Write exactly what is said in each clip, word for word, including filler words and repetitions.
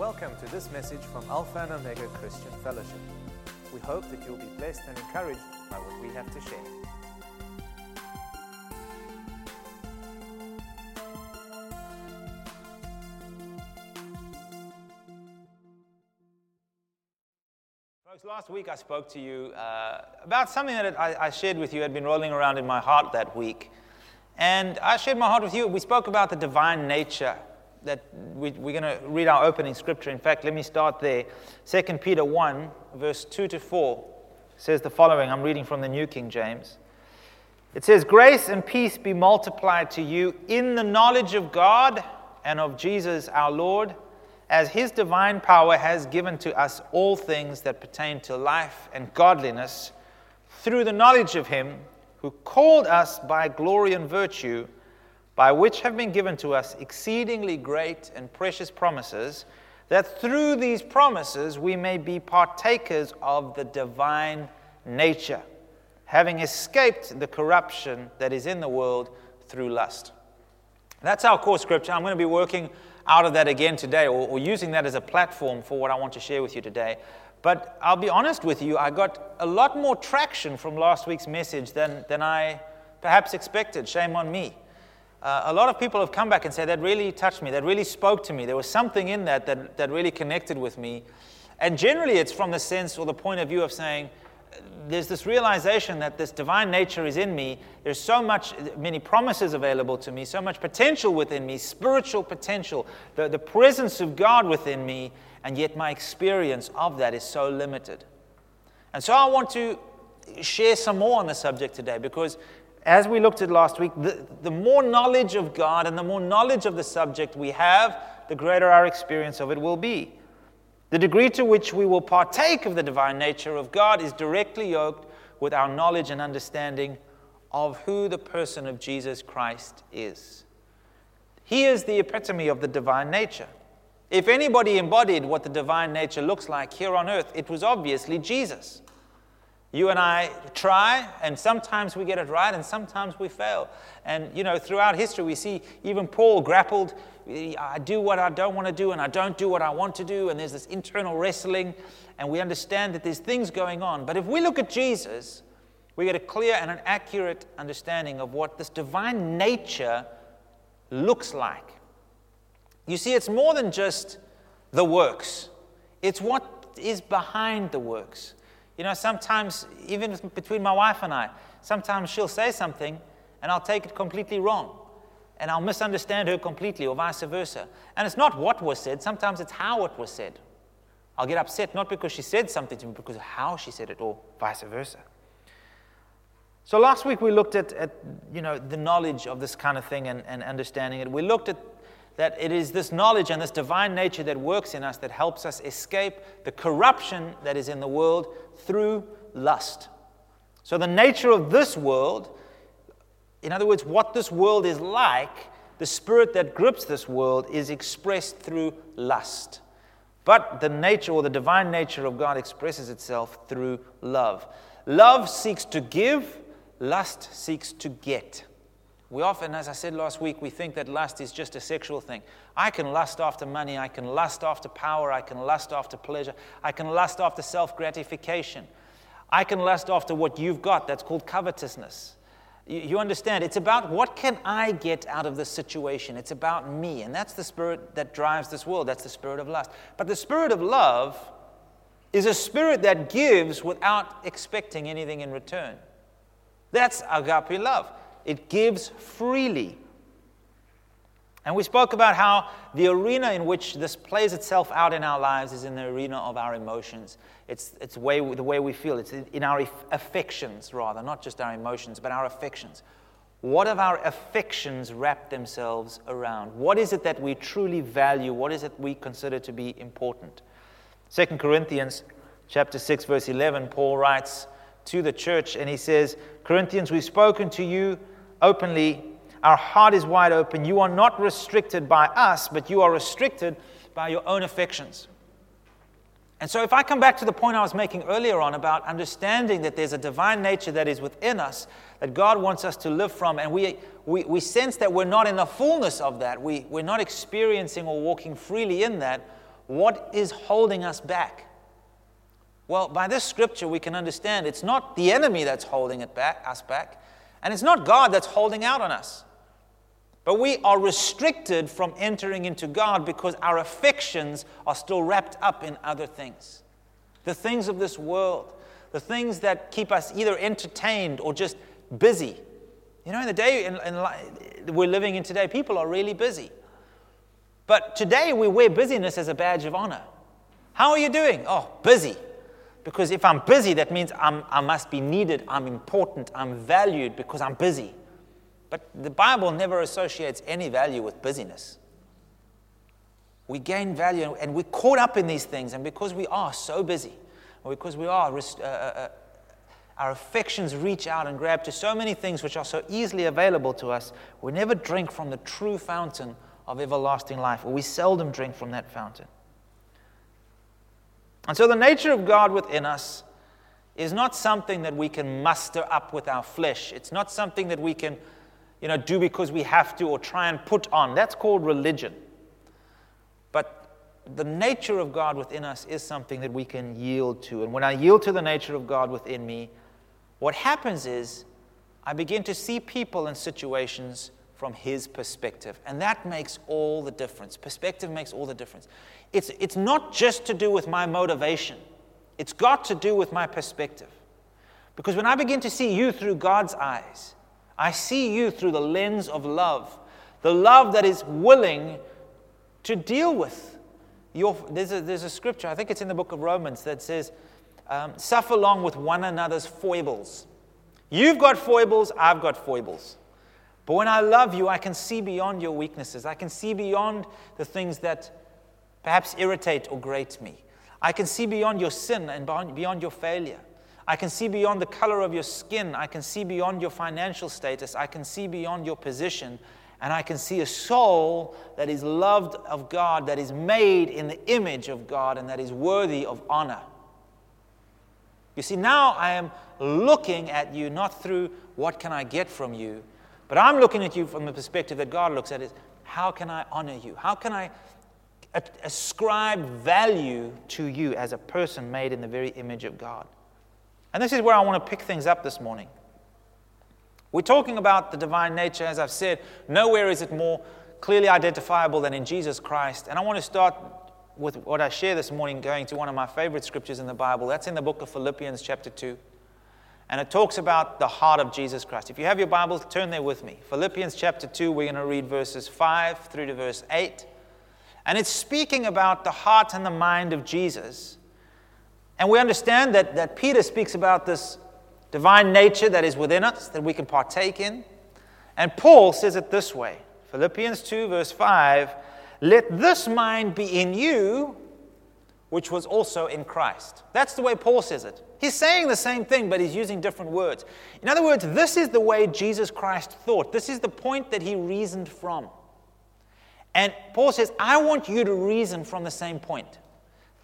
Welcome to this message from Alpha and Omega Christian Fellowship. We hope that you'll be blessed and encouraged by what we have to share. Folks, last week I spoke to you uh, about something that I, I shared with you had been rolling around in my heart that week. And I shared my heart with you. We spoke about the divine nature that we, we're going to read our opening scripture. In fact, let me start there. Second Peter one, verse two to four says the following. I'm reading from the New King James. It says, "Grace and peace be multiplied to you in the knowledge of God and of Jesus our Lord, as his divine power has given to us all things that pertain to life and godliness, through the knowledge of him who called us by glory and virtue, by which have been given to us exceedingly great and precious promises, that through these promises we may be partakers of the divine nature, having escaped the corruption that is in the world through lust." That's our core scripture. I'm going to be working out of that again today, or, or using that as a platform for what I want to share with you today. But I'll be honest with you, I got a lot more traction from last week's message than, than I perhaps expected. Shame on me. Uh, a lot of people have come back and said, that really touched me, that really spoke to me. There was something in that, that that really connected with me. And generally it's from the sense or the point of view of saying, there's this realization that this divine nature is in me. There's so much, many promises available to me, so much potential within me, spiritual potential, the, the presence of God within me, and yet my experience of that is so limited. And so I want to share some more on the subject today, because as we looked at last week, the, the more knowledge of God and the more knowledge of the subject we have, the greater our experience of it will be. The degree to which we will partake of the divine nature of God is directly yoked with our knowledge and understanding of who the person of Jesus Christ is. He is the epitome of the divine nature. If anybody embodied what the divine nature looks like here on earth, it was obviously Jesus. You and I try, and sometimes we get it right, and sometimes we fail. And, you know, throughout history, we see even Paul grappled, I do what I don't want to do, and I don't do what I want to do, and there's this internal wrestling, and we understand that there's things going on. But if we look at Jesus, we get a clear and an accurate understanding of what this divine nature looks like. You see, it's more than just the works. It's what is behind the works. You know, sometimes, even between my wife and I, sometimes she'll say something and I'll take it completely wrong. And I'll misunderstand her completely, or vice versa. And it's not what was said, sometimes it's how it was said. I'll get upset, not because she said something to me, because of how she said it, or vice versa. So last week we looked at, at you know, the knowledge of this kind of thing and, and understanding it. We looked at that it is this knowledge and this divine nature that works in us that helps us escape the corruption that is in the world through lust. So the nature of this world, in other words, what this world is like, the spirit that grips this world is expressed through lust. But the nature or the divine nature of God expresses itself through love. Love seeks to give, lust seeks to get. We often, as I said last week, we think that lust is just a sexual thing. I can lust after money, I can lust after power, I can lust after pleasure, I can lust after self-gratification. I can lust after what you've got. That's called covetousness. You, you understand, it's about what can I get out of this situation. It's about me, and that's the spirit that drives this world. That's the spirit of lust. But the spirit of love is a spirit that gives without expecting anything in return. That's agape love. It gives freely. And we spoke about how the arena in which this plays itself out in our lives is in the arena of our emotions. It's, it's way, the way we feel. It's in our affections, rather, not just our emotions, but our affections. What have our affections wrapped themselves around? What is it that we truly value? What is it we consider to be important? Second Corinthians chapter six, verse eleven, Paul writes to the church, and he says, "Corinthians, we've spoken to you openly. Our heart is wide open. You are not restricted by us, but you are restricted by your own affections." And so if I come back to the point I was making earlier on about understanding that there's a divine nature that is within us, that God wants us to live from, and we we, we sense that we're not in the fullness of that, we, we're not experiencing or walking freely in that, What is holding us back? Well, by this scripture, we can understand it's not the enemy that's holding it back, us back, and it's not God that's holding out on us. But we are restricted from entering into God because our affections are still wrapped up in other things. The things of this world, the things that keep us either entertained or just busy. You know, in the day in, in, we're living in today, people are really busy. But today we wear busyness as a badge of honor. How are you doing? Oh, busy. Because if I'm busy, that means I'm, I must be needed, I'm important, I'm valued because I'm busy. But the Bible never associates any value with busyness. We gain value and we're caught up in these things, and because we are so busy, or because we are, uh, uh, our affections reach out and grab to so many things which are so easily available to us, we never drink from the true fountain of everlasting life, or we seldom drink from that fountain. And so the nature of God within us is not something that we can muster up with our flesh. It's not something that we can, you know, do because we have to or try and put on. That's called religion. But the nature of God within us is something that we can yield to. And when I yield to the nature of God within me, what happens is I begin to see people and situations from His perspective. And that makes all the difference. Perspective makes all the difference. It's, it's not just to do with my motivation. It's got to do with my perspective. Because when I begin to see you through God's eyes, I see you through the lens of love, the love that is willing to deal with your. There's a, there's a scripture, I think it's in the book of Romans, that says, um, suffer along with one another's foibles. You've got foibles, I've got foibles. But when I love you, I can see beyond your weaknesses. I can see beyond the things that perhaps irritate or grate me. I can see beyond your sin and beyond your failure. I can see beyond the color of your skin. I can see beyond your financial status. I can see beyond your position. And I can see a soul that is loved of God, that is made in the image of God, and that is worthy of honor. You see, now I am looking at you not through what can I get from you, but I'm looking at you from the perspective that God looks at is, how can I honor you? How can I ascribe value to you as a person made in the very image of God? And this is where I want to pick things up this morning. We're talking about the divine nature, as I've said. Nowhere is it more clearly identifiable than in Jesus Christ. And I want to start with what I share this morning, going to one of my favorite scriptures in the Bible. That's in the book of Philippians chapter two. And it talks about the heart of Jesus Christ. If you have your Bibles, turn there with me. Philippians chapter two, we're going to read verses five through to verse eight. And it's speaking about the heart and the mind of Jesus. And we understand that, that Peter speaks about this divine nature that is within us, that we can partake in. And Paul says it this way, Philippians two, verse five, let this mind be in you, which was also in Christ. That's the way Paul says it. He's saying the same thing, but he's using different words. In other words, this is the way Jesus Christ thought. This is the point that he reasoned from. And Paul says, I want you to reason from the same point.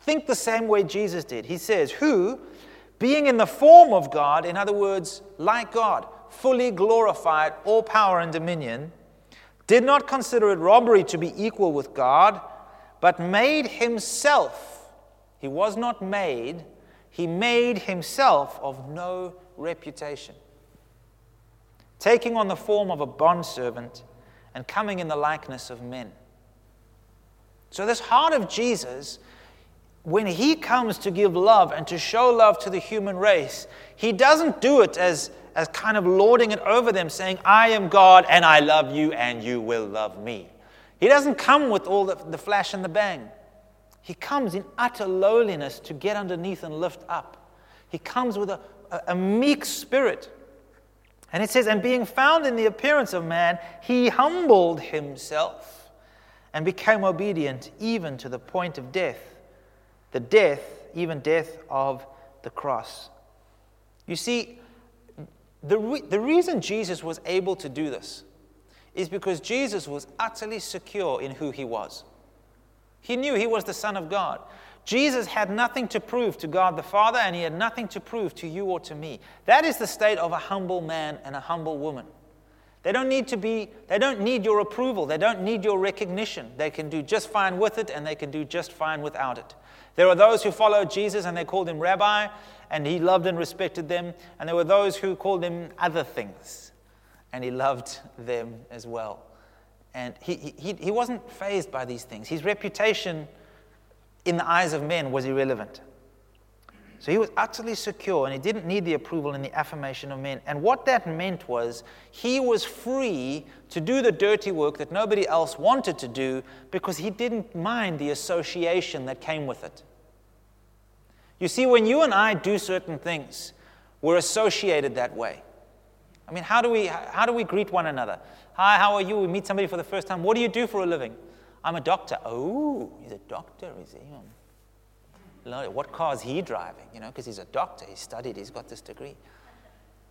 Think the same way Jesus did. He says, who, being in the form of God, in other words, like God, fully glorified, all power and dominion, did not consider it robbery to be equal with God, but made himself, he was not made, he made himself of no reputation, taking on the form of a bondservant, and coming in the likeness of men. So this heart of Jesus, when he comes to give love and to show love to the human race, he doesn't do it as, as kind of lording it over them, saying, I am God and I love you and you will love me. He doesn't come with all the, the flash and the bang. He comes in utter lowliness to get underneath and lift up. He comes with a, a, a meek spirit. And it says, and being found in the appearance of man, he humbled himself and became obedient even to the point of death, the death, even death of the cross. You see, the, re- the reason Jesus was able to do this is because Jesus was utterly secure in who he was. He knew he was the Son of God. Jesus had nothing to prove to God the Father, and he had nothing to prove to you or to me. That is the state of a humble man and a humble woman. They don't need to be, they don't need your approval. They don't need your recognition. They can do just fine with it, and they can do just fine without it. There were those who followed Jesus and they called him rabbi, and he loved and respected them. And there were those who called him other things, and he loved them as well. And he he he wasn't fazed by these things. His reputation in the eyes of men was irrelevant. So he was utterly secure, and he didn't need the approval and the affirmation of men. And what that meant was he was free to do the dirty work that nobody else wanted to do, because he didn't mind the association that came with it. You see, when you and I do certain things, we're associated that way. I mean, how do we how do we greet one another? Hi, how are you? We meet somebody for the first time. What do you do for a living? I'm a doctor. Oh, he's a doctor, is he? What car is he driving? You know, because he's a doctor. He studied. He's got this degree.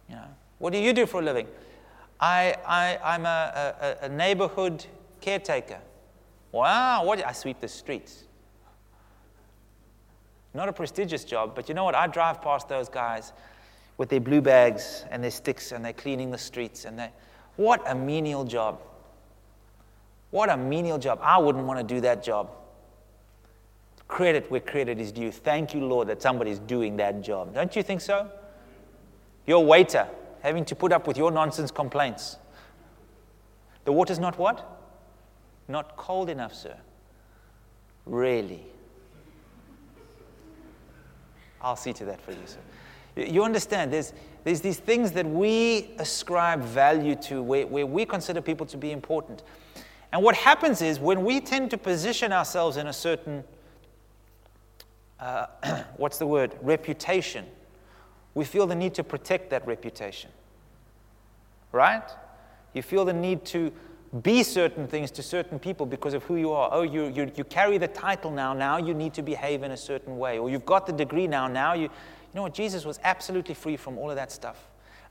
You know, what do you do for a living? I, I, I'm a, a, a neighborhood caretaker. Wow, what? I sweep the streets. Not a prestigious job, but you know what? I drive past those guys with their blue bags and their sticks, and they're cleaning the streets. And they, what a menial job! What a menial job! I wouldn't want to do that job. Credit where credit is due. Thank you, Lord, that somebody's doing that job. Don't you think so? Your waiter, having to put up with your nonsense complaints. The water's not what? Not cold enough, sir. Really? I'll see to that for you, sir. You understand, there's there's these things that we ascribe value to, where, where we consider people to be important. And what happens is, when we tend to position ourselves in a certain Uh, what's the word? Reputation. We feel the need to protect that reputation. Right? You feel the need to be certain things to certain people because of who you are. Oh, you you, you carry the title now. Now you need to behave in a certain way. Or you've got the degree now. Now you, you know what? Jesus was absolutely free from all of that stuff.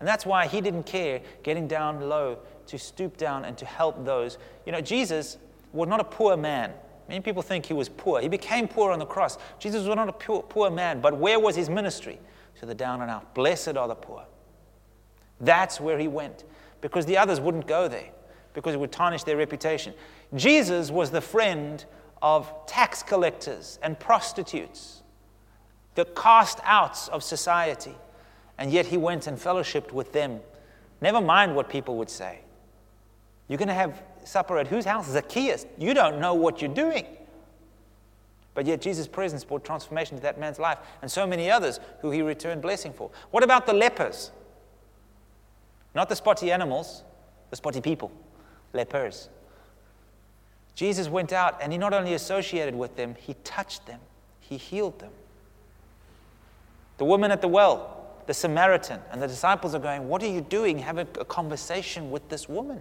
And that's why he didn't care getting down low to stoop down and to help those. You know, Jesus was not a poor man. Many people think he was poor. He became poor on the cross. Jesus was not a poor, poor man, but where was his ministry? To the down and out. Blessed are the poor. That's where he went, because the others wouldn't go there, because it would tarnish their reputation. Jesus was the friend of tax collectors and prostitutes, the cast outs of society, and yet he went and fellowshiped with them. Never mind what people would say. You're going to have supper at whose house? Zacchaeus. You don't know what you're doing. But yet Jesus' presence brought transformation to that man's life, and so many others who he returned blessing for. What about the lepers? Not the spotty animals, the spotty people, lepers. Jesus went out, and he not only associated with them, he touched them, he healed them. The woman at the well, the Samaritan, and the disciples are going, what are you doing? Have a, a conversation with this woman.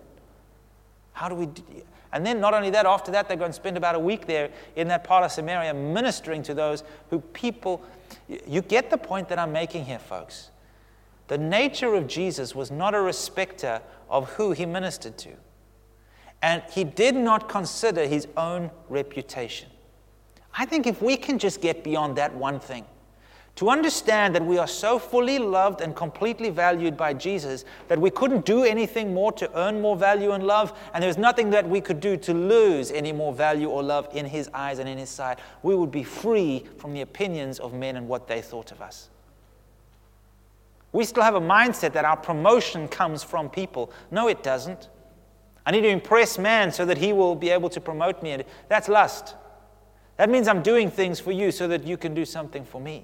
How do we do? And then not only that, after that, they're going to spend about a week there in that part of Samaria ministering to those who people... You get the point that I'm making here, folks. The nature of Jesus was not a respecter of who he ministered to. And he did not consider his own reputation. I think if we can just get beyond that one thing, to understand that we are so fully loved and completely valued by Jesus that we couldn't do anything more to earn more value and love, and there's nothing that we could do to lose any more value or love in his eyes and in his sight, we would be free from the opinions of men and what they thought of us. We still have a mindset that our promotion comes from people. No, it doesn't. I need to impress man so that he will be able to promote me. That's lust. That means I'm doing things for you so that you can do something for me.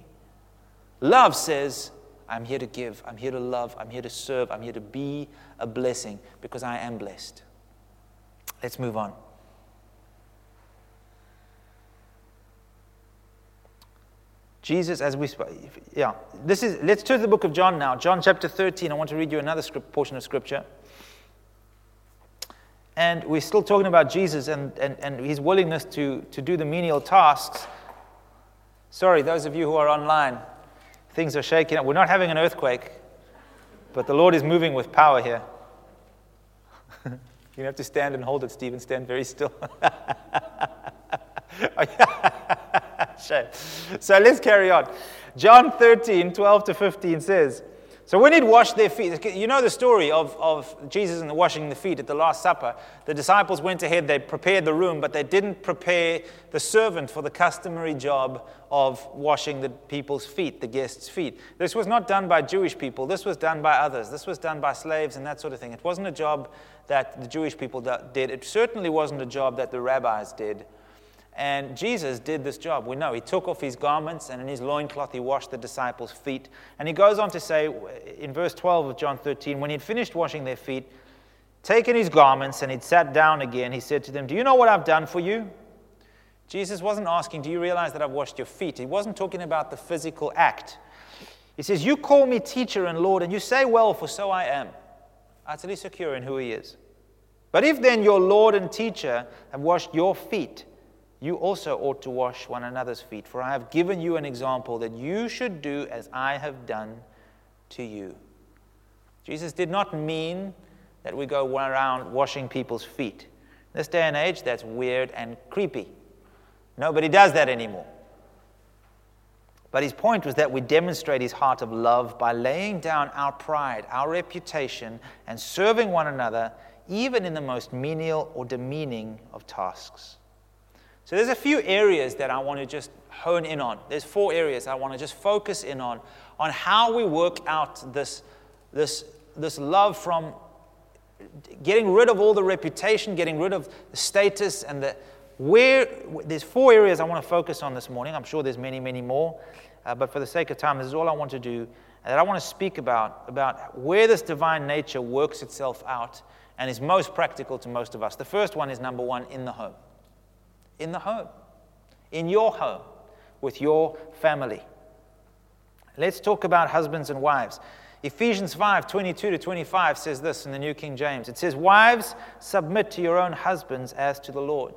Love says, I'm here to give, I'm here to love, I'm here to serve, I'm here to be a blessing because I am blessed. Let's move on. Jesus, as we spoke, yeah, this is, let's turn to the book of John now. John chapter thirteen, I want to read you another script, portion of scripture. And we're still talking about Jesus and, and, and his willingness to, to do the menial tasks. Sorry, those of you who are online, things are shaking up. We're not having an earthquake, but the Lord is moving with power here. You have to stand and hold it, Stephen. Stand very still. So let's carry on. John thirteen, twelve to fifteen says, So when he'd washed their feet, you know the story of, of Jesus and the washing the feet at the Last Supper. The disciples went ahead, they prepared the room, but they didn't prepare the servant for the customary job of washing the people's feet, the guests' feet. This was not done by Jewish people. This was done by others. This was done by slaves and that sort of thing. It wasn't a job that the Jewish people did. It certainly wasn't a job that the rabbis did. And Jesus did this job. We know he took off his garments and in his loincloth he washed the disciples' feet. And he goes on to say in verse twelve of John thirteen, when he'd finished washing their feet, taken his garments and he'd sat down again, he said to them, do you know what I've done for you? Jesus wasn't asking, do you realize that I've washed your feet? He wasn't talking about the physical act. He says, you call me teacher and Lord, and you say well, for so I am, utterly secure in who he is. But if then your Lord and teacher have washed your feet, you also ought to wash one another's feet, for I have given you an example that you should do as I have done to you. Jesus did not mean that we go around washing people's feet. In this day and age, that's weird and creepy. Nobody does that anymore. But his point was that we demonstrate his heart of love by laying down our pride, our reputation, and serving one another, even in the most menial or demeaning of tasks. So there's a few areas that I want to just hone in on. There's four areas I want to just focus in on, on how we work out this, this, this love from getting rid of all the reputation, getting rid of the status, and the where. There's four areas I want to focus on this morning. I'm sure there's many, many more, uh, but for the sake of time, this is all I want to do. That I want to speak about, about where this divine nature works itself out and is most practical to most of us. The first one is number one, in the home. In the home, in your home, with your family. Let's talk about husbands and wives. Ephesians five, twenty-two to twenty-five says this in the New King James. It says, wives, submit to your own husbands as to the Lord.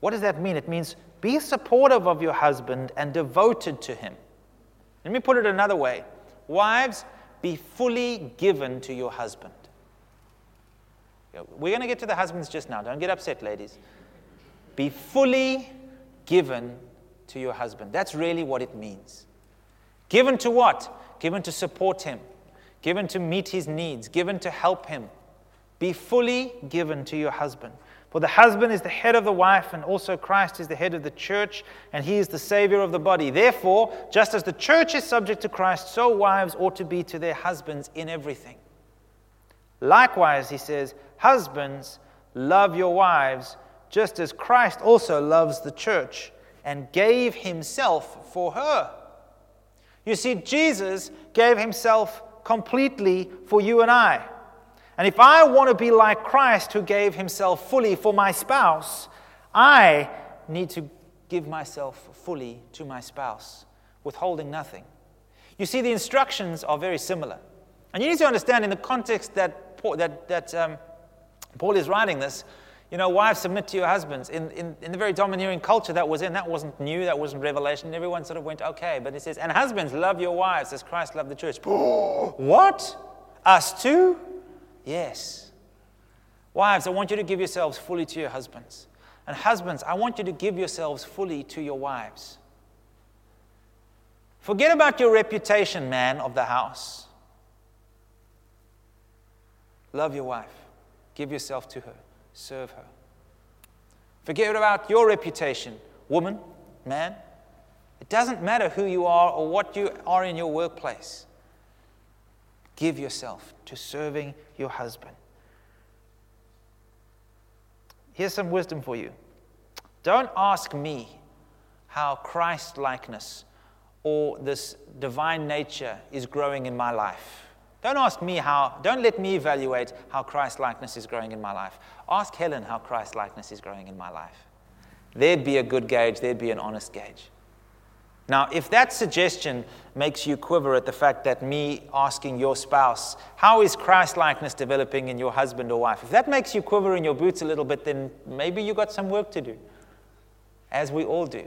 What does that mean? It means be supportive of your husband and devoted to him. Let me put it another way. Wives, be fully given to your husband. We're going to get to the husbands just now. Don't get upset, ladies. Be fully given to your husband. That's really what it means. Given to what? Given to support him. Given to meet his needs. Given to help him. Be fully given to your husband. For the husband is the head of the wife, and also Christ is the head of the church, and he is the Savior of the body. Therefore, just as the church is subject to Christ, so wives ought to be to their husbands in everything. Likewise, he says, husbands, love your wives, just as Christ also loves the church and gave himself for her. You see, Jesus gave himself completely for you and I. And if I want to be like Christ, who gave himself fully for my spouse, I need to give myself fully to my spouse, withholding nothing. You see, the instructions are very similar. And you need to understand in the context that Paul, that, that, um, Paul is writing this, you know, wives, submit to your husbands. In, in, in the very domineering culture that was in, that wasn't new, that wasn't revelation. Everyone sort of went, okay. But it says, and husbands, love your wives as Christ loved the church. What? Us too? Yes. Wives, I want you to give yourselves fully to your husbands. And husbands, I want you to give yourselves fully to your wives. Forget about your reputation, man of the house. Love your wife. Give yourself to her. Serve her. Forget about your reputation, woman, man. It doesn't matter who you are or what you are in your workplace. Give yourself to serving your husband. Here's some wisdom for you. Don't ask me how Christ-likeness or this divine nature is growing in my life. Don't ask me how, don't let me evaluate how Christ-likeness is growing in my life. Ask Helen how Christ-likeness is growing in my life. There'd be a good gauge, there'd be an honest gauge. Now, if that suggestion makes you quiver at the fact that me asking your spouse, how is Christ-likeness developing in your husband or wife? If that makes you quiver in your boots a little bit, then maybe you got some work to do, as we all do.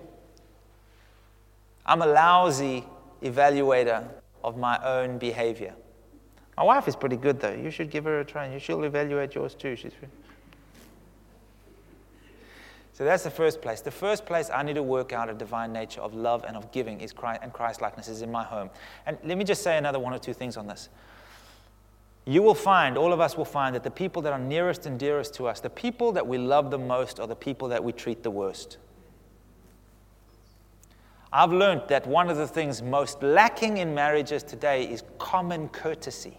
I'm a lousy evaluator of my own behavior. My wife is pretty good, though. You should give her a try. And she'll evaluate yours, too. She's pretty... So that's the first place. The first place I need to work out a divine nature of love and of giving is Christ, and Christ-likeness is in my home. And let me just say another one or two things on this. You will find, all of us will find, that the people that are nearest and dearest to us, the people that we love the most, are the people that we treat the worst. I've learned that one of the things most lacking in marriages today is common courtesy.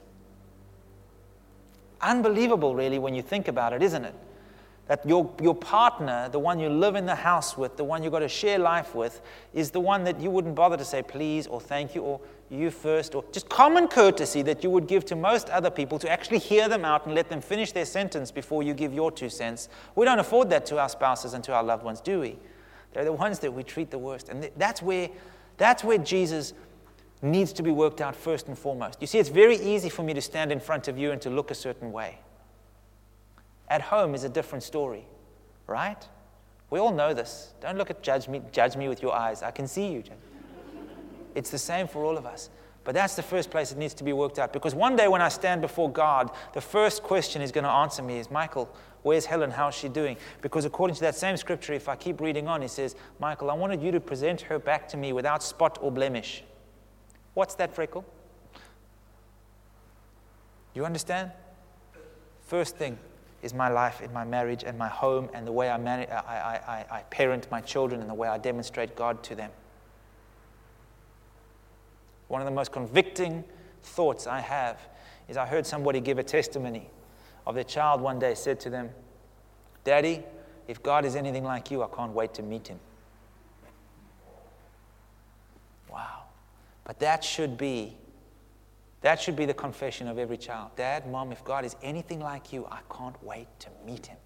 Unbelievable, really, when you think about it, isn't it? That your, your partner, the one you live in the house with, the one you've got to share life with, is the one that you wouldn't bother to say please or thank you or you first, or just common courtesy that you would give to most other people, to actually hear them out and let them finish their sentence before you give your two cents. We don't afford that to our spouses and to our loved ones, do we? They're the ones that we treat the worst. And that's where, that's where Jesus needs to be worked out first and foremost. You see, it's very easy for me to stand in front of you and to look a certain way. At home is a different story, right? We all know this. Don't look at judge me, judge me with your eyes. I can see you. It's the same for all of us. But that's the first place it needs to be worked out. Because one day when I stand before God, the first question He's going to answer me is, Michael, where's Helen? How's she doing? Because according to that same scripture, if I keep reading on, it says, Michael, I wanted you to present her back to me without spot or blemish. What's that freckle? You understand? First thing is my life in my marriage and my home and the way I, manage, I, I, I, I parent my children and the way I demonstrate God to them. One of the most convicting thoughts I have is I heard somebody give a testimony of their child one day said to them, Daddy, if God is anything like you, I can't wait to meet Him. Wow. But that should be, that should be the confession of every child. Dad, Mom, if God is anything like you, I can't wait to meet Him.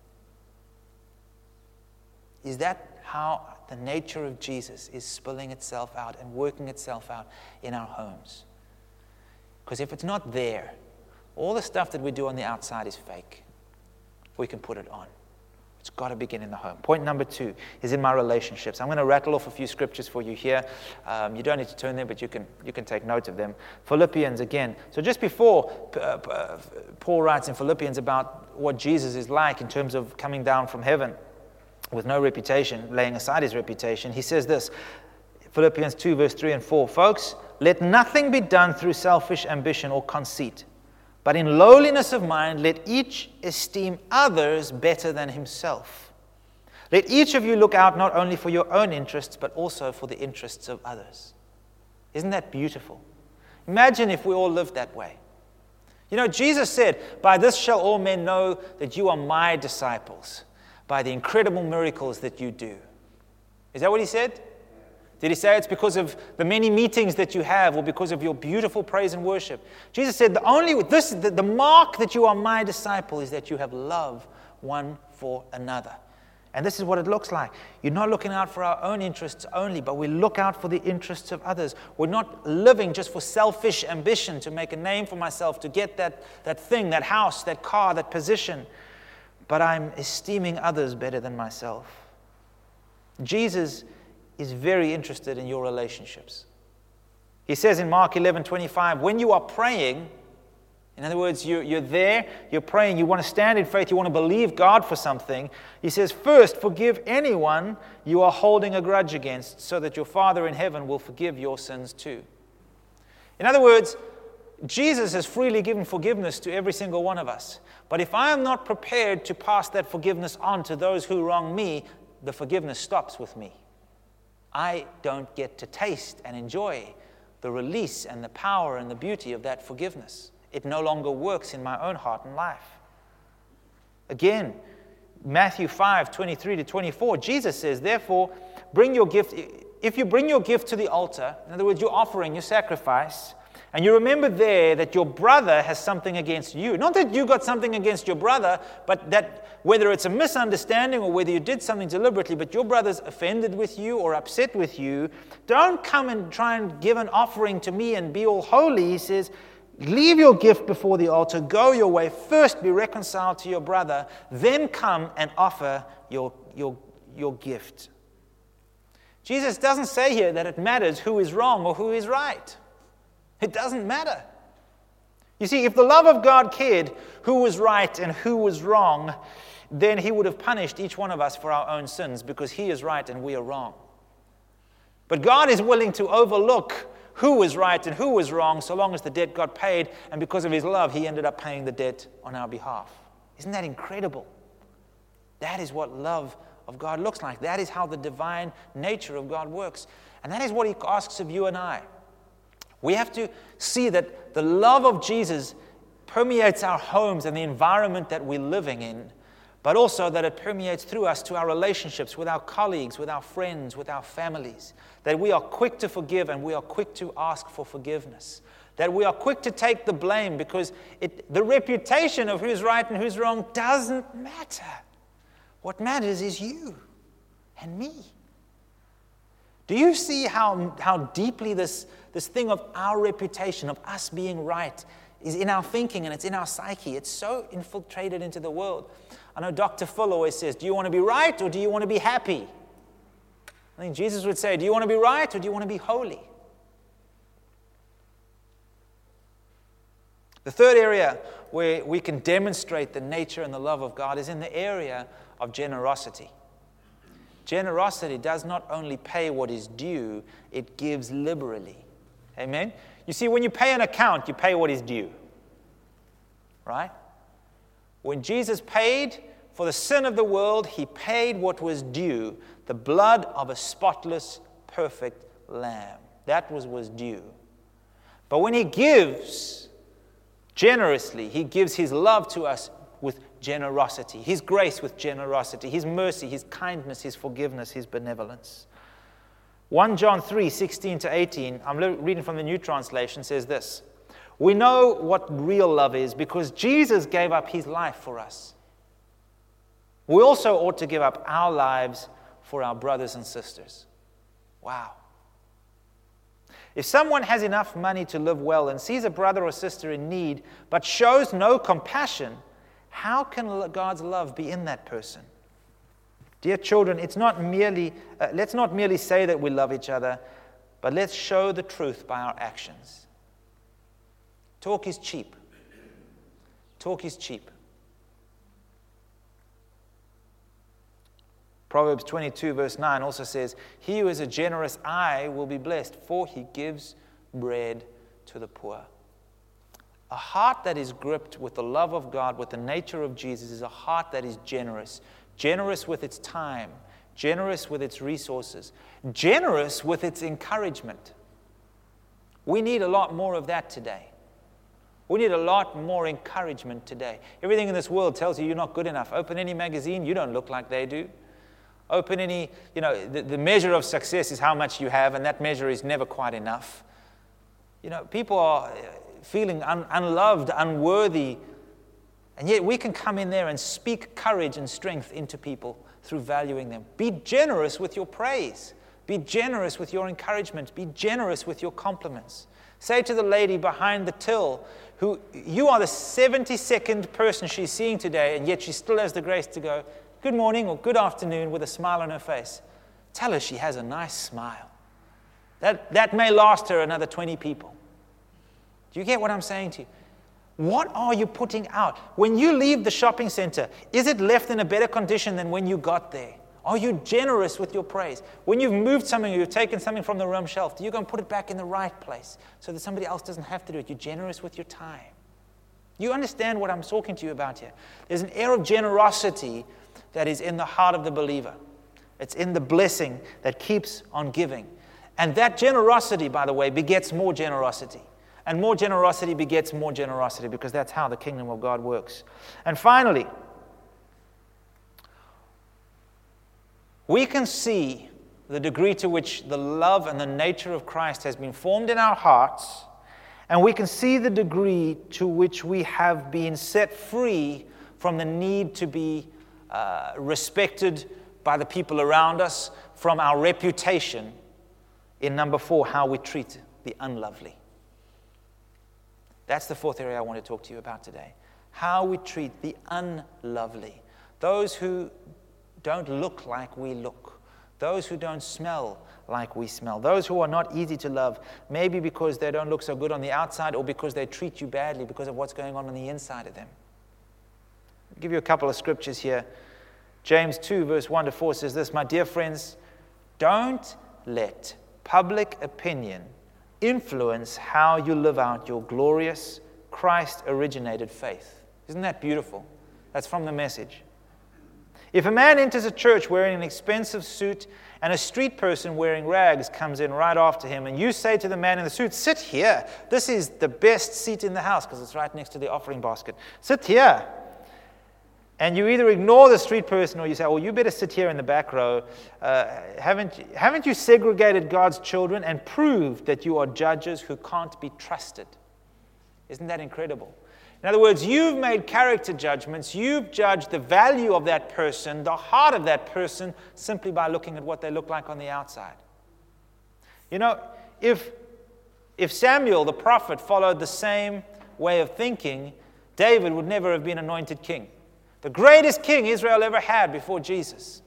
Is that how the nature of Jesus is spilling itself out and working itself out in our homes? Because if it's not there, all the stuff that we do on the outside is fake. We can put it on. It's got to begin in the home. Point number two is in my relationships. I'm going to rattle off a few scriptures for you here. Um, you don't need to turn there, but you can you can take note of them. Philippians again. So just before uh, Paul writes in Philippians about what Jesus is like in terms of coming down from heaven with no reputation, laying aside His reputation, he says this, Philippians two, verse three and four. Folks, let nothing be done through selfish ambition or conceit. But in lowliness of mind, let each esteem others better than himself. Let each of you look out not only for your own interests, but also for the interests of others. Isn't that beautiful? Imagine if we all lived that way. You know, Jesus said, by this shall all men know that you are my disciples, by the incredible miracles that you do. Is that what He said? Did He say it's because of the many meetings that you have or because of your beautiful praise and worship? Jesus said, the only this the, the mark that you are my disciple is that you have love one for another. And this is what it looks like. You're not looking out for our own interests only, but we look out for the interests of others. We're not living just for selfish ambition to make a name for myself, to get that, that thing, that house, that car, that position. But I'm esteeming others better than myself. Jesus is very interested in your relationships. He says in Mark eleven twenty-five, when you are praying, in other words, you're, you're there, you're praying, you want to stand in faith, you want to believe God for something, He says, first, forgive anyone you are holding a grudge against, so that your Father in heaven will forgive your sins too. In other words, Jesus has freely given forgiveness to every single one of us. But if I am not prepared to pass that forgiveness on to those who wrong me, the forgiveness stops with me. I don't get to taste and enjoy the release and the power and the beauty of that forgiveness. It no longer works in my own heart and life. Again, Matthew five twenty-three to twenty-four, Jesus says, therefore, bring your gift. If you bring your gift to the altar, in other words, your offering, your sacrifice, and you remember there that your brother has something against you. Not that you got something against your brother, but that whether it's a misunderstanding or whether you did something deliberately, but your brother's offended with you or upset with you, don't come and try and give an offering to me and be all holy. He says, leave your gift before the altar, go your way, first be reconciled to your brother, then come and offer your, your, your gift. Jesus doesn't say here that it matters who is wrong or who is right. It doesn't matter. You see, if the love of God cared who was right and who was wrong, then he would have punished each one of us for our own sins because he is right and we are wrong. But God is willing to overlook who was right and who was wrong so long as the debt got paid, and because of his love, he ended up paying the debt on our behalf. Isn't that incredible? That is what love of God looks like. That is how the divine nature of God works. And that is what he asks of you and I. We have to see that the love of Jesus permeates our homes and the environment that we're living in, but also that it permeates through us to our relationships with our colleagues, with our friends, with our families, that we are quick to forgive and we are quick to ask for forgiveness, that we are quick to take the blame because it, the reputation of who's right and who's wrong doesn't matter. What matters is you and me. Do you see how, how deeply this, this thing of our reputation, of us being right, is in our thinking and it's in our psyche? It's so infiltrated into the world. I know Doctor Fuller always says, do you want to be right or do you want to be happy? I think Jesus would say, do you want to be right or do you want to be holy? The third area where we can demonstrate the nature and the love of God is in the area of generosity. Generosity does not only pay what is due, it gives liberally. Amen? You see, when you pay an account, you pay what is due. Right? When Jesus paid for the sin of the world, he paid what was due, the blood of a spotless, perfect lamb. That was was due. But when he gives generously, he gives his love to us with generosity, his grace with generosity, his mercy, his kindness, his forgiveness, his benevolence. First John three, sixteen to eighteen, I'm reading from the New Translation, says this: we know what real love is because Jesus gave up his life for us. We also ought to give up our lives for our brothers and sisters. Wow. If someone has enough money to live well and sees a brother or sister in need but shows no compassion, how can God's love be in that person? Dear children, it's not merely, uh, let's not merely say that we love each other, but let's show the truth by our actions. Talk is cheap. Talk is cheap. Proverbs twenty-two verse nine also says, he who is a generous eye will be blessed, for he gives bread to the poor. A heart that is gripped with the love of God, with the nature of Jesus, is a heart that is generous. Generous with its time, generous with its resources, generous with its encouragement. We need a lot more of that today. We need a lot more encouragement today. Everything in this world tells you you're not good enough. Open any magazine, you don't look like they do. Open any, you know, the, the measure of success is how much you have, and that measure is never quite enough. You know, people are feeling un- unloved, unworthy, and yet we can come in there and speak courage and strength into people through valuing them. Be generous with your praise. Be generous with your encouragement. Be generous with your compliments. Say to the lady behind the till, who you are the seventy-second person she's seeing today, and yet she still has the grace to go, good morning or good afternoon, with a smile on her face. Tell her she has a nice smile. That, that may last her another twenty people. Do you get what I'm saying to you? What are you putting out? When you leave the shopping center, is it left in a better condition than when you got there? Are you generous with your praise? When you've moved something, you've taken something from the room shelf, do you go and put it back in the right place so that somebody else doesn't have to do it? You're generous with your time. You understand what I'm talking to you about here. There's an air of generosity that is in the heart of the believer. It's in the blessing that keeps on giving. And that generosity, by the way, begets more generosity. And more generosity begets more generosity, because that's how the kingdom of God works. And finally, we can see the degree to which the love and the nature of Christ has been formed in our hearts, and we can see the degree to which we have been set free from the need to be uh, respected by the people around us, from our reputation, in number four, how we treat the unlovely. That's the fourth area I want to talk to you about today. How we treat the unlovely. Those who don't look like we look. Those who don't smell like we smell. Those who are not easy to love, maybe because they don't look so good on the outside or because they treat you badly because of what's going on on the inside of them. I'll give you a couple of scriptures here. James two, verse one to four says this, "My dear friends, don't let public opinion influence how you live out your glorious Christ-originated faith." Isn't that beautiful? That's from The Message. If a man enters a church wearing an expensive suit and a street person wearing rags comes in right after him, and you say to the man in the suit, "Sit here. This is the best seat in the house," because it's right next to the offering basket. "Sit here." And you either ignore the street person or you say, "Well, you better sit here in the back row. Uh, haven't, haven't you segregated God's children and proved that you are judges who can't be trusted?" Isn't that incredible? In other words, you've made character judgments. You've judged the value of that person, the heart of that person, simply by looking at what they look like on the outside. You know, if, if Samuel, the prophet, followed the same way of thinking, David would never have been anointed king. The greatest king Israel ever had before Jesus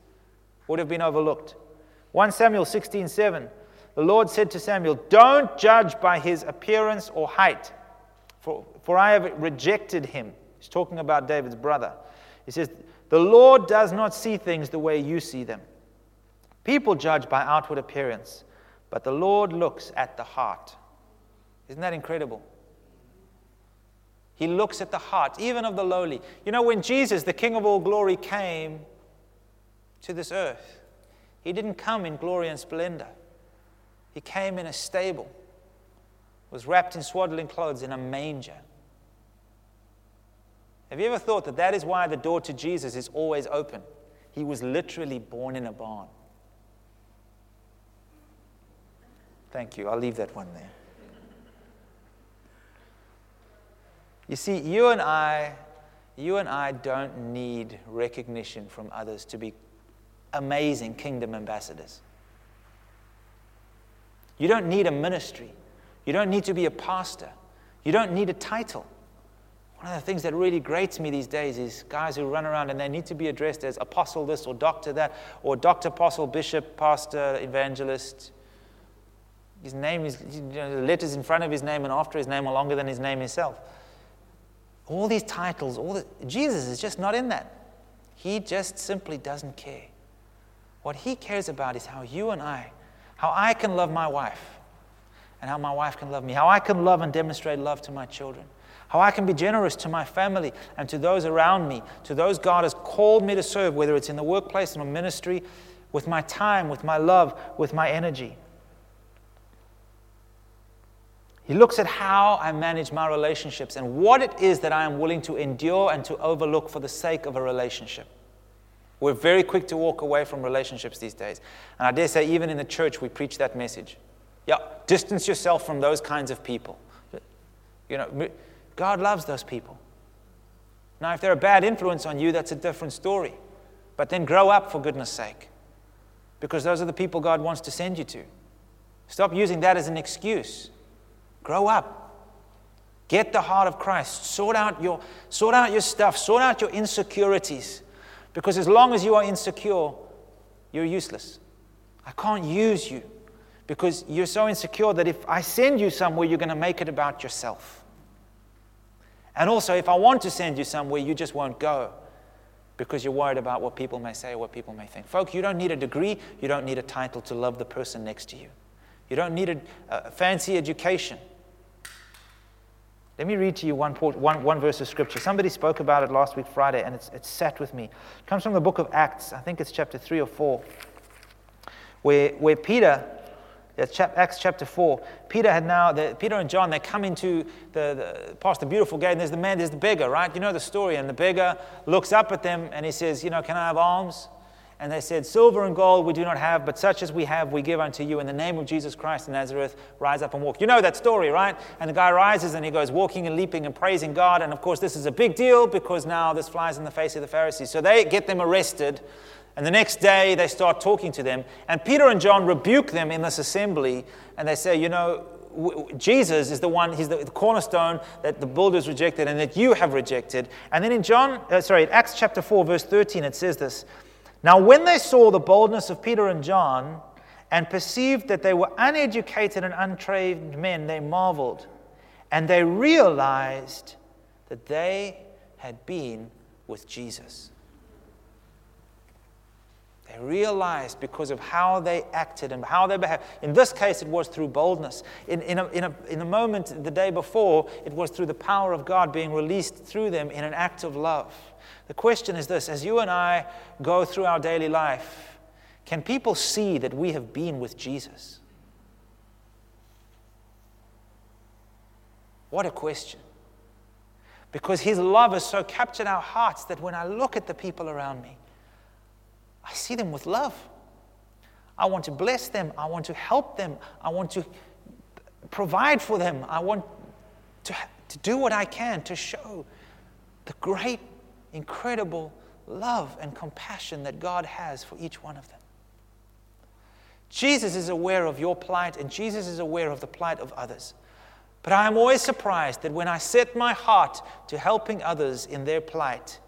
would have been overlooked. First Samuel sixteen seven, the Lord said to Samuel, "Don't judge by his appearance or height, for, for I have rejected him." He's talking about David's brother. He says, "The Lord does not see things the way you see them. People judge by outward appearance, but the Lord looks at the heart." Isn't that incredible? He looks at the heart, even of the lowly. You know, when Jesus, the King of all glory, came to this earth, he didn't come in glory and splendor. He came in a stable, was wrapped in swaddling clothes in a manger. Have you ever thought that that is why the door to Jesus is always open? He was literally born in a barn. Thank you. I'll leave that one there. You see, you and I, you and I don't need recognition from others to be amazing kingdom ambassadors. You don't need a ministry. You don't need to be a pastor. You don't need a title. One of the things that really grates me these days is guys who run around and they need to be addressed as apostle this or doctor that, or doctor, apostle, bishop, pastor, evangelist. His name is, you know, the letters in front of his name and after his name are longer than his name himself. All these titles, all the, Jesus is just not in that. He just simply doesn't care. What he cares about is how you and I, how I can love my wife and how my wife can love me, how I can love and demonstrate love to my children, how I can be generous to my family and to those around me, to those God has called me to serve, whether it's in the workplace or ministry, with my time, with my love, with my energy. He looks at how I manage my relationships and what it is that I am willing to endure and to overlook for the sake of a relationship. We're very quick to walk away from relationships these days. And I dare say even in the church we preach that message. Yeah, distance yourself from those kinds of people. You know, God loves those people. Now, if they're a bad influence on you, that's a different story. But then grow up, for goodness sake. Because those are the people God wants to send you to. Stop using that as an excuse. Grow up. Get the heart of Christ. Sort out your, sort out your stuff. Sort out your insecurities. Because as long as you are insecure, you're useless. I can't use you because you're so insecure that if I send you somewhere, you're going to make it about yourself. And also, if I want to send you somewhere, you just won't go because you're worried about what people may say or what people may think. Folks, you don't need a degree. You don't need a title to love the person next to you. You don't need a, a fancy education. Let me read to you one, port, one, one verse of Scripture. Somebody spoke about it last week, Friday, and it's, it's sat with me. It comes from the book of Acts. I think it's chapter three or four, where, where Peter, Acts chapter four, Peter had now, the, Peter and John, they come into, the, the past the beautiful gate, and there's the man, there's the beggar, right? You know the story. And the beggar looks up at them, and he says, you know, "Can I have alms?" And they said, "Silver and gold we do not have, but such as we have we give unto you. In the name of Jesus Christ of Nazareth, rise up and walk." You know that story, right? And the guy rises and he goes walking and leaping and praising God. And of course, this is a big deal because now this flies in the face of the Pharisees. So they get them arrested. And the next day they start talking to them. And Peter and John rebuke them in this assembly. And they say, you know, Jesus is the one, he's the cornerstone that the builders rejected and that you have rejected. And then in John, uh, sorry, in Acts chapter four, verse thirteen, it says this. "Now when they saw the boldness of Peter and John and perceived that they were uneducated and untrained men, they marveled, and they realized that they had been with Jesus. They realized because of how they acted and how they behaved. In this case, it was through boldness. In, in, a, in, a, in a moment the day before, it was through the power of God being released through them in an act of love. The question is this: as you and I go through our daily life, can people see that we have been with Jesus? What a question. Because his love has so captured our hearts that when I look at the people around me, I see them with love. I want to bless them. I want to help them. I want to provide for them. I want to, to do what I can to show the great, incredible love and compassion that God has for each one of them. Jesus is aware of your plight, and Jesus is aware of the plight of others. But I am always surprised that when I set my heart to helping others in their plight,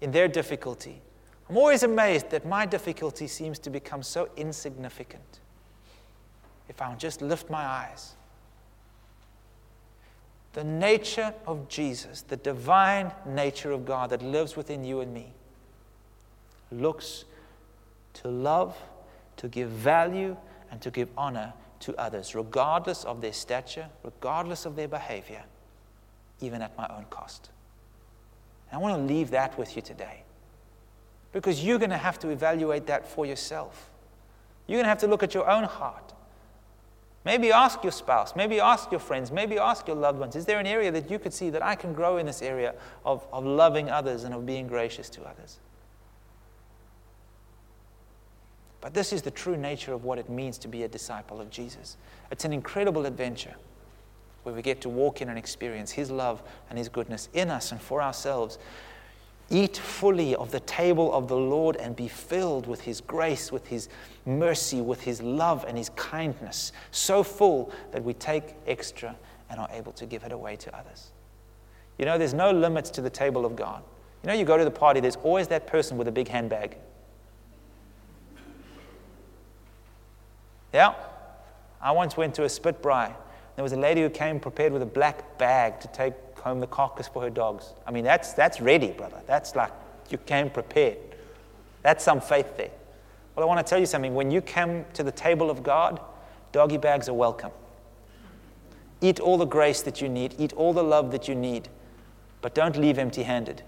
in their difficulty, I'm always amazed that my difficulty seems to become so insignificant if I just lift my eyes. The nature of Jesus, the divine nature of God that lives within you and me, looks to love, to give value, and to give honor to others, regardless of their stature, regardless of their behavior, even at my own cost. And I want to leave that with you today, because you're going to have to evaluate that for yourself. You're going to have to look at your own heart. Maybe ask your spouse, maybe ask your friends, maybe ask your loved ones, is there an area that you could see that I can grow in this area of, of loving others and of being gracious to others? But this is the true nature of what it means to be a disciple of Jesus. It's an incredible adventure where we get to walk in and experience his love and his goodness in us and for ourselves. Eat fully of the table of the Lord and be filled with his grace, with his mercy, with his love and his kindness, so full that we take extra and are able to give it away to others. You know, there's no limits to the table of God. You know, you go to the party, there's always that person with a big handbag. Yeah, I once went to a Spitbrae. There was a lady who came prepared with a black bag to take home the carcass for her dogs. I mean, that's that's ready, brother. That's like, you came prepared. That's some faith there. Well, I want to tell you something. When you come to the table of God, doggy bags are welcome. Eat all the grace that you need. Eat all the love that you need. But don't leave empty-handed.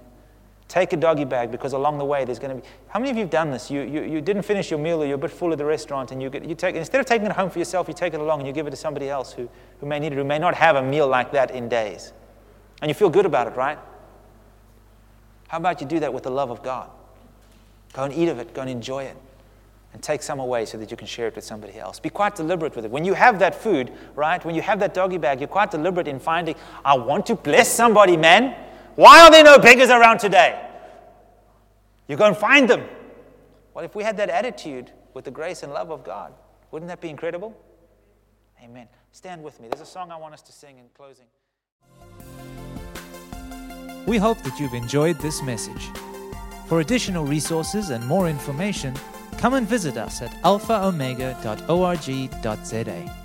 Take a doggy bag, because along the way there's going to be... How many of you have done this? You, you you didn't finish your meal, or you're a bit full at the restaurant, and you get, you take, instead of taking it home for yourself, you take it along and you give it to somebody else who, who may need it, who may not have a meal like that in days. And you feel good about it, right? How about you do that with the love of God? Go and eat of it. Go and enjoy it. And take some away so that you can share it with somebody else. Be quite deliberate with it. When you have that food, right, when you have that doggy bag, you're quite deliberate in finding, I want to bless somebody, man. Why are there no beggars around today? You go and find them. Well, if we had that attitude with the grace and love of God, wouldn't that be incredible? Amen. Stand with me. There's a song I want us to sing in closing. We hope that you've enjoyed this message. For additional resources and more information, come and visit us at alpha omega dot org dot z a.